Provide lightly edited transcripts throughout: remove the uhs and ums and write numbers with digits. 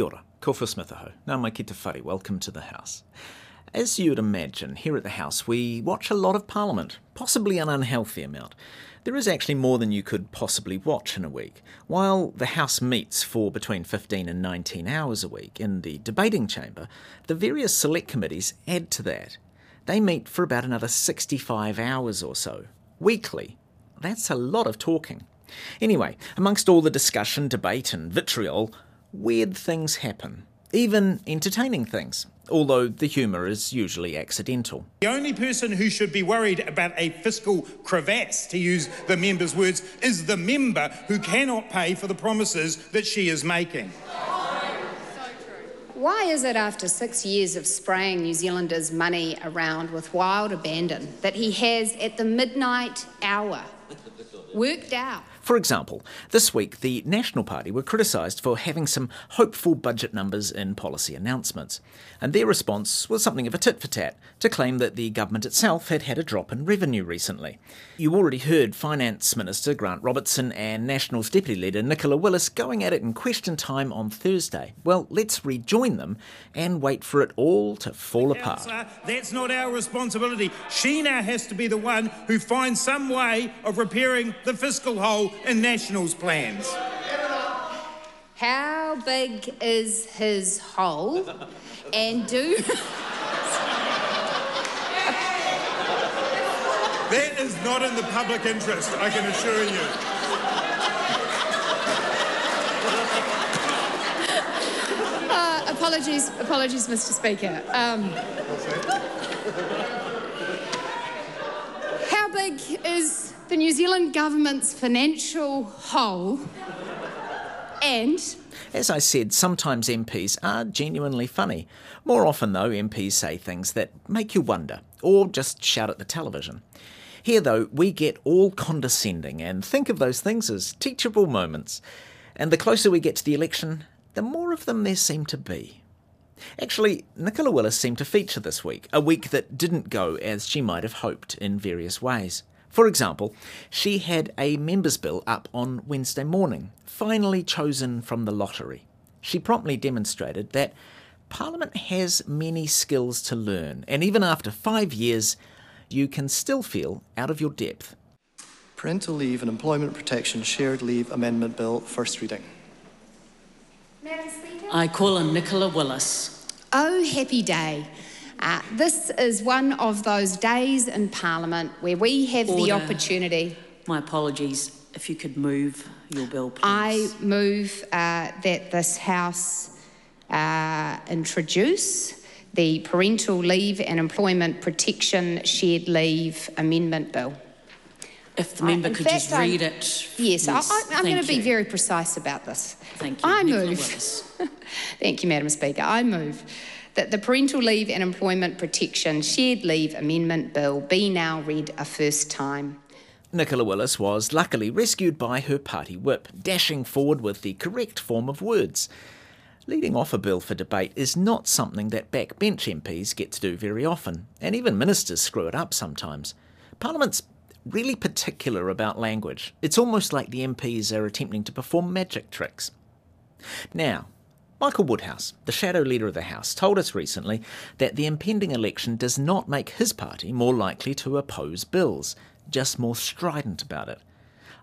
Kia ora, Kofa Smith aho, nā mai ki te whare, welcome to the House. As you would imagine, here at the House we watch a lot of Parliament, possibly an unhealthy amount. There is actually more than you could possibly watch in a week. While the House meets for between 15 and 19 hours a week in the debating chamber, the various select committees add to that. They meet for about another 65 hours or so, weekly. That's a lot of talking. Anyway, amongst all the discussion, debate and vitriol, weird things happen. Even entertaining things, although the humour is usually accidental. The only person who should be worried about a fiscal crevasse, to use the member's words, is the member who cannot pay for the promises that she is making. Why is it after 6 years of spraying New Zealanders' money around with wild abandon that he has, at the midnight hour, worked out? For example, this week the National Party were criticised for having some hopeful budget numbers in policy announcements, and their response was something of a tit-for-tat to claim that the government itself had had a drop in revenue recently. You already heard Finance Minister Grant Robertson and Nationals Deputy Leader Nicola Willis going at it in question time on Thursday. Well, let's rejoin them and wait for it all to fall apart. That's not our responsibility. She now has to be the one who finds some way of repairing the fiscal hole in Nationals' plans. How big is his hole? And do... That is not in the public interest, I can assure you. Apologies, Mr. Speaker. How big is the New Zealand government's financial hole? And as I said, sometimes MPs are genuinely funny. More often, though, MPs say things that make you wonder or just shout at the television. Here, though, we get all condescending and think of those things as teachable moments. And the closer we get to the election, the more of them there seem to be. Actually, Nicola Willis seemed to feature this week, a week that didn't go as she might have hoped in various ways. For example, she had a member's bill up on Wednesday morning, finally chosen from the lottery. She promptly demonstrated that Parliament has many skills to learn, and even after 5 years, you can still feel out of your depth. Parental leave and employment protection shared leave amendment bill, first reading. Madam Speaker, I call on Nicola Willis. Oh, happy day. This is one of those days in Parliament where we have the opportunity... My apologies. If you could move your bill, please. I move that this House introduce the Parental Leave and Employment Protection Shared Leave Amendment Bill. If the member could just read it. Yes, I'm going to be very precise about this. Thank you. I move... Thank you, Madam Speaker. I move that the Parental Leave and Employment Protection Shared Leave Amendment Bill be now read a first time. Nicola Willis was luckily rescued by her party whip, dashing forward with the correct form of words. Leading off a bill for debate is not something that backbench MPs get to do very often, and even ministers screw it up sometimes. Parliament's really particular about language. It's almost like the MPs are attempting to perform magic tricks. Now, Michael Woodhouse, the shadow leader of the House, told us recently that the impending election does not make his party more likely to oppose bills, just more strident about it.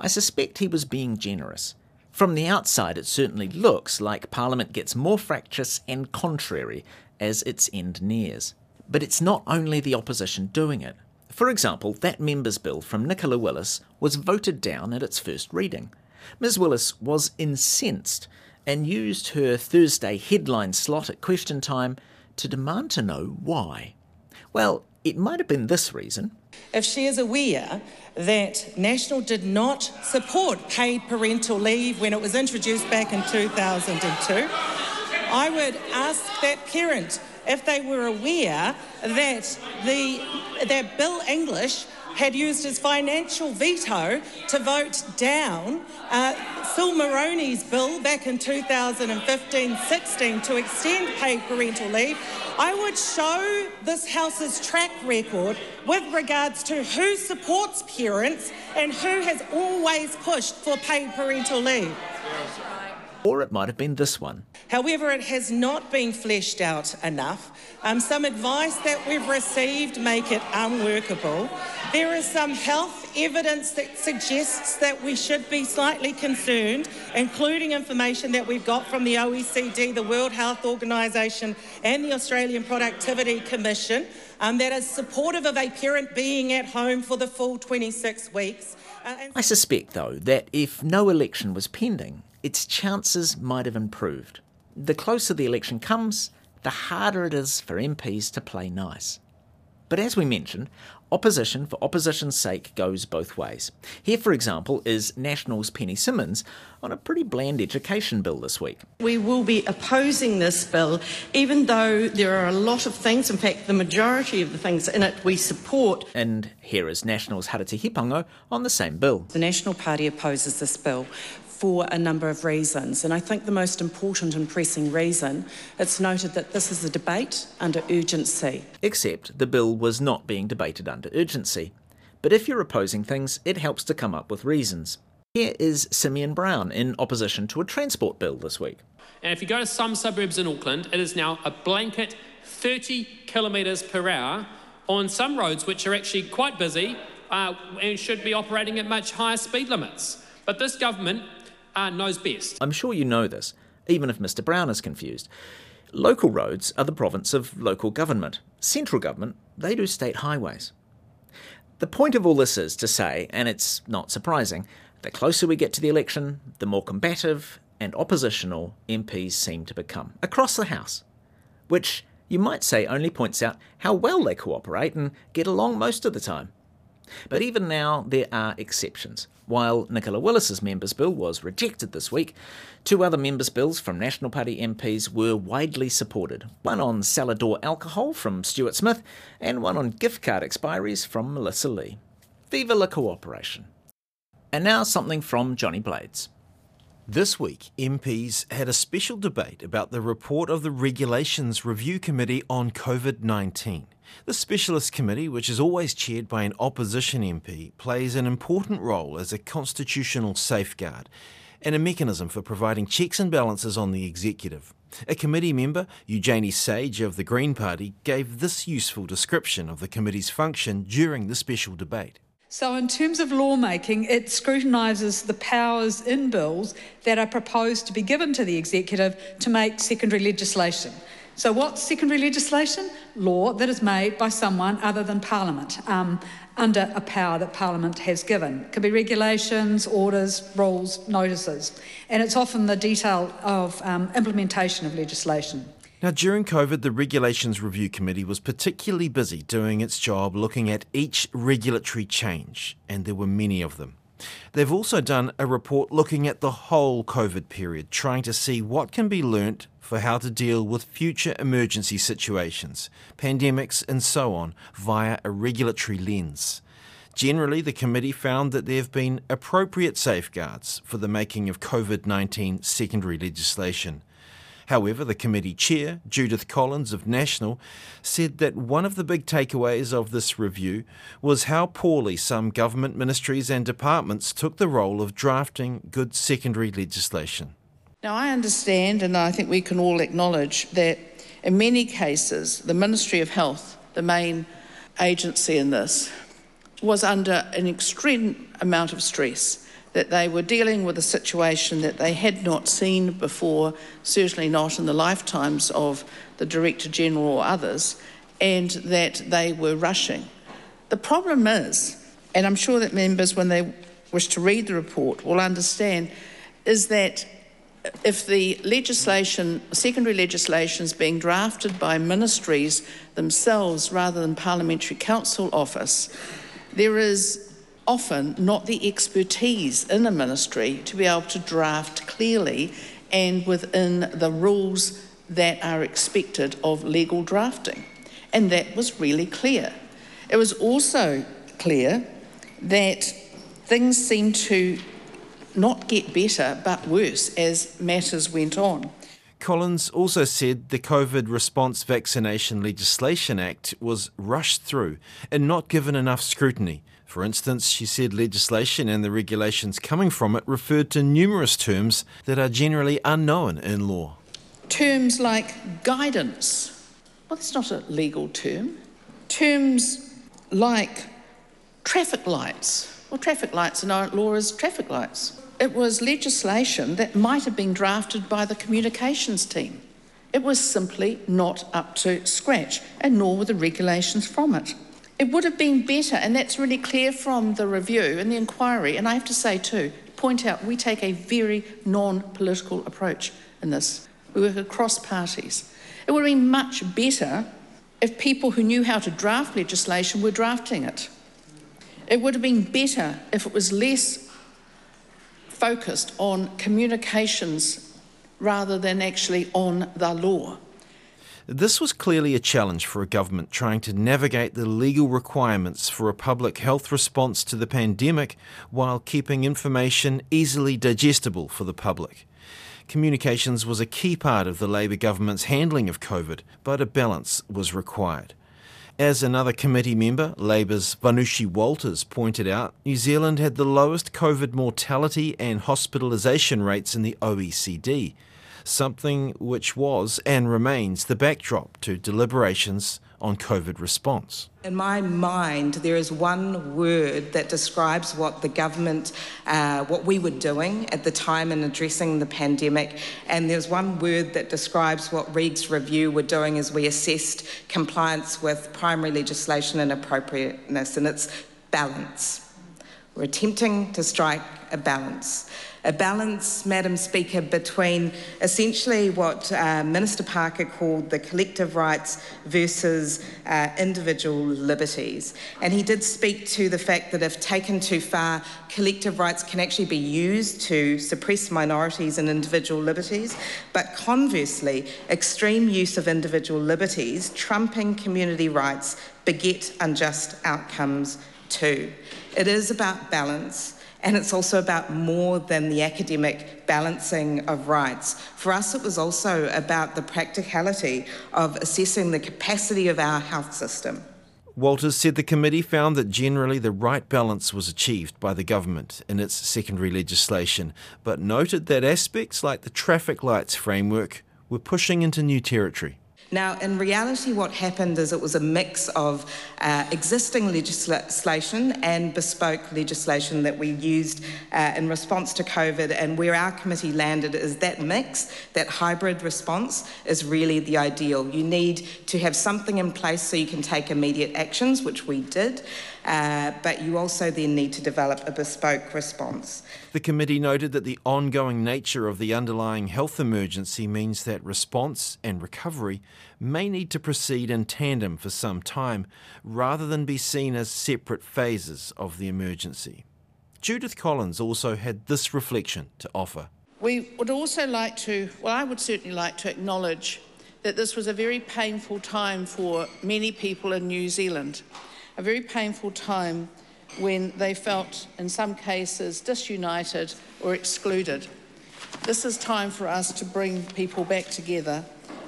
I suspect he was being generous. From the outside, it certainly looks like Parliament gets more fractious and contrary as its end nears. But it's not only the opposition doing it. For example, that member's bill from Nicola Willis was voted down at its first reading. Ms Willis was incensed and used her Thursday headline slot at question time to demand to know why. Well, it might have been this reason. If she is aware that National did not support paid parental leave when it was introduced back in 2002, I would ask that parent if they were aware that that Bill English had used his financial veto to vote down Phil Maroney's bill back in 2015-16 to extend paid parental leave, I would show this House's track record with regards to who supports parents and who has always pushed for paid parental leave. Or it might have been this one. However, it has not been fleshed out enough. Some advice that we've received make it unworkable. There is some health evidence that suggests that we should be slightly concerned, including information that we've got from the OECD, the World Health Organisation and the Australian Productivity Commission, that is supportive of a parent being at home for the full 26 weeks. I suspect, though, that if no election was pending, its chances might have improved. The closer the election comes, the harder it is for MPs to play nice. But as we mentioned, opposition for opposition's sake goes both ways. Here, for example, is National's Penny Simmons on a pretty bland education bill this week. We will be opposing this bill, even though there are a lot of things, in fact, the majority of the things in it we support. And here is National's Harete Hipango on the same bill. The National Party opposes this bill for a number of reasons, and I think the most important and pressing reason, it's noted that this is a debate under urgency. Except the bill was not being debated under urgency. But if you're opposing things, it helps to come up with reasons. Here is Simeon Brown in opposition to a transport bill this week. And if you go to some suburbs in Auckland, it is now a blanket 30 kilometres per hour on some roads which are actually quite busy and should be operating at much higher speed limits. But this government knows best. I'm sure you know this, even if Mr Brown is confused. Local roads are the province of local government. Central government, they do state highways. The point of all this is to say, and it's not surprising, the closer we get to the election, the more combative and oppositional MPs seem to become, across the House, which you might say only points out how well they cooperate and get along most of the time. But even now, there are exceptions. While Nicola Willis's members' bill was rejected this week, two other members' bills from National Party MPs were widely supported. One on cellar door alcohol from Stuart Smith, and one on gift card expiries from Melissa Lee. Viva la cooperation. And now something from Johnny Blades. This week, MPs had a special debate about the report of the Regulations Review Committee on COVID-19. The specialist committee, which is always chaired by an opposition MP, plays an important role as a constitutional safeguard and a mechanism for providing checks and balances on the executive. A committee member, Eugenie Sage of the Green Party, gave this useful description of the committee's function during the special debate. So in terms of lawmaking, it scrutinises the powers in bills that are proposed to be given to the executive to make secondary legislation. So what's secondary legislation? Law that is made by someone other than Parliament, under a power that Parliament has given. It could be regulations, orders, rules, notices. And it's often the detail of implementation of legislation. Now, during COVID, the Regulations Review Committee was particularly busy doing its job looking at each regulatory change, and there were many of them. They've also done a report looking at the whole COVID period, trying to see what can be learnt for how to deal with future emergency situations, pandemics and so on, via a regulatory lens. Generally, the committee found that there have been appropriate safeguards for the making of COVID-19 secondary legislation. However, the committee chair, Judith Collins of National, said that one of the big takeaways of this review was how poorly some government ministries and departments took the role of drafting good secondary legislation. Now, I understand, and I think we can all acknowledge, that in many cases the Ministry of Health, the main agency in this, was under an extreme amount of stress, that they were dealing with a situation that they had not seen before, certainly not in the lifetimes of the Director General or others, and that they were rushing. The problem is, and I'm sure that members, when they wish to read the report, will understand, is that if the legislation, secondary legislation, is being drafted by ministries themselves rather than Parliamentary Counsel Office, there is often not the expertise in a ministry to be able to draft clearly and within the rules that are expected of legal drafting. And that was really clear. It was also clear that things seemed to not get better but worse as matters went on. Collins also said the COVID Response Vaccination Legislation Act was rushed through and not given enough scrutiny. For instance, she said legislation and the regulations coming from it referred to numerous terms that are generally unknown in law. Terms like guidance. Well, that's not a legal term. Terms like traffic lights. Well, traffic lights in our law is traffic lights. It was legislation that might have been drafted by the communications team. It was simply not up to scratch, and nor were the regulations from it. It would have been better, and that's really clear from the review and the inquiry, and I have to say too, point out, we take a very non-political approach in this. We work across parties. It would have been much better if people who knew how to draft legislation were drafting it. It would have been better if it was less focused on communications rather than actually on the law. This was clearly a challenge for a government trying to navigate the legal requirements for a public health response to the pandemic while keeping information easily digestible for the public. Communications was a key part of the Labour government's handling of COVID, but a balance was required. As another committee member, Labour's Vanushi Walters, pointed out, New Zealand had the lowest COVID mortality and hospitalisation rates in the OECD, something which was and remains the backdrop to deliberations on COVID response. In my mind, there is one word that describes what the government, what we were doing at the time in addressing the pandemic, and there's one word that describes what Reg's review were doing as we assessed compliance with primary legislation and appropriateness, and it's balance. We're attempting to strike a balance. A balance, Madam Speaker, between essentially what Minister Parker called the collective rights versus individual liberties. And he did speak to the fact that if taken too far, collective rights can actually be used to suppress minorities and individual liberties. But conversely, extreme use of individual liberties, trumping community rights, beget unjust outcomes too. It is about balance. And it's also about more than the academic balancing of rights. For us, it was also about the practicality of assessing the capacity of our health system. Walters said the committee found that generally the right balance was achieved by the government in its secondary legislation, but noted that aspects like the traffic lights framework were pushing into new territory. Now, in reality, what happened is it was a mix of existing legislation and bespoke legislation that we used in response to COVID, and where our committee landed is that mix, that hybrid response, is really the ideal. You need to have something in place so you can take immediate actions, which we did, but you also then need to develop a bespoke response. The committee noted that the ongoing nature of the underlying health emergency means that response and recovery may need to proceed in tandem for some time, rather than be seen as separate phases of the emergency. Judith Collins also had this reflection to offer. We would also like to, well, I would certainly like to acknowledge that this was a very painful time for many people in New Zealand, a very painful time when they felt, in some cases, disunited or excluded. This is time for us to bring people back together,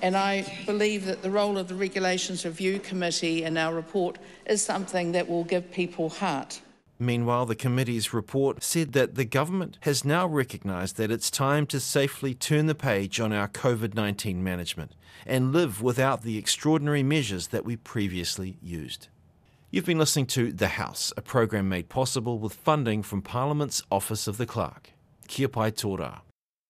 and I believe that the role of the Regulations Review Committee in our report is something that will give people heart. Meanwhile, the committee's report said that the government has now recognised that it's time to safely turn the page on our COVID-19 management and live without the extraordinary measures that we previously used. You've been listening to The House, a programme made possible with funding from Parliament's Office of the Clerk. Kia pai tō rā.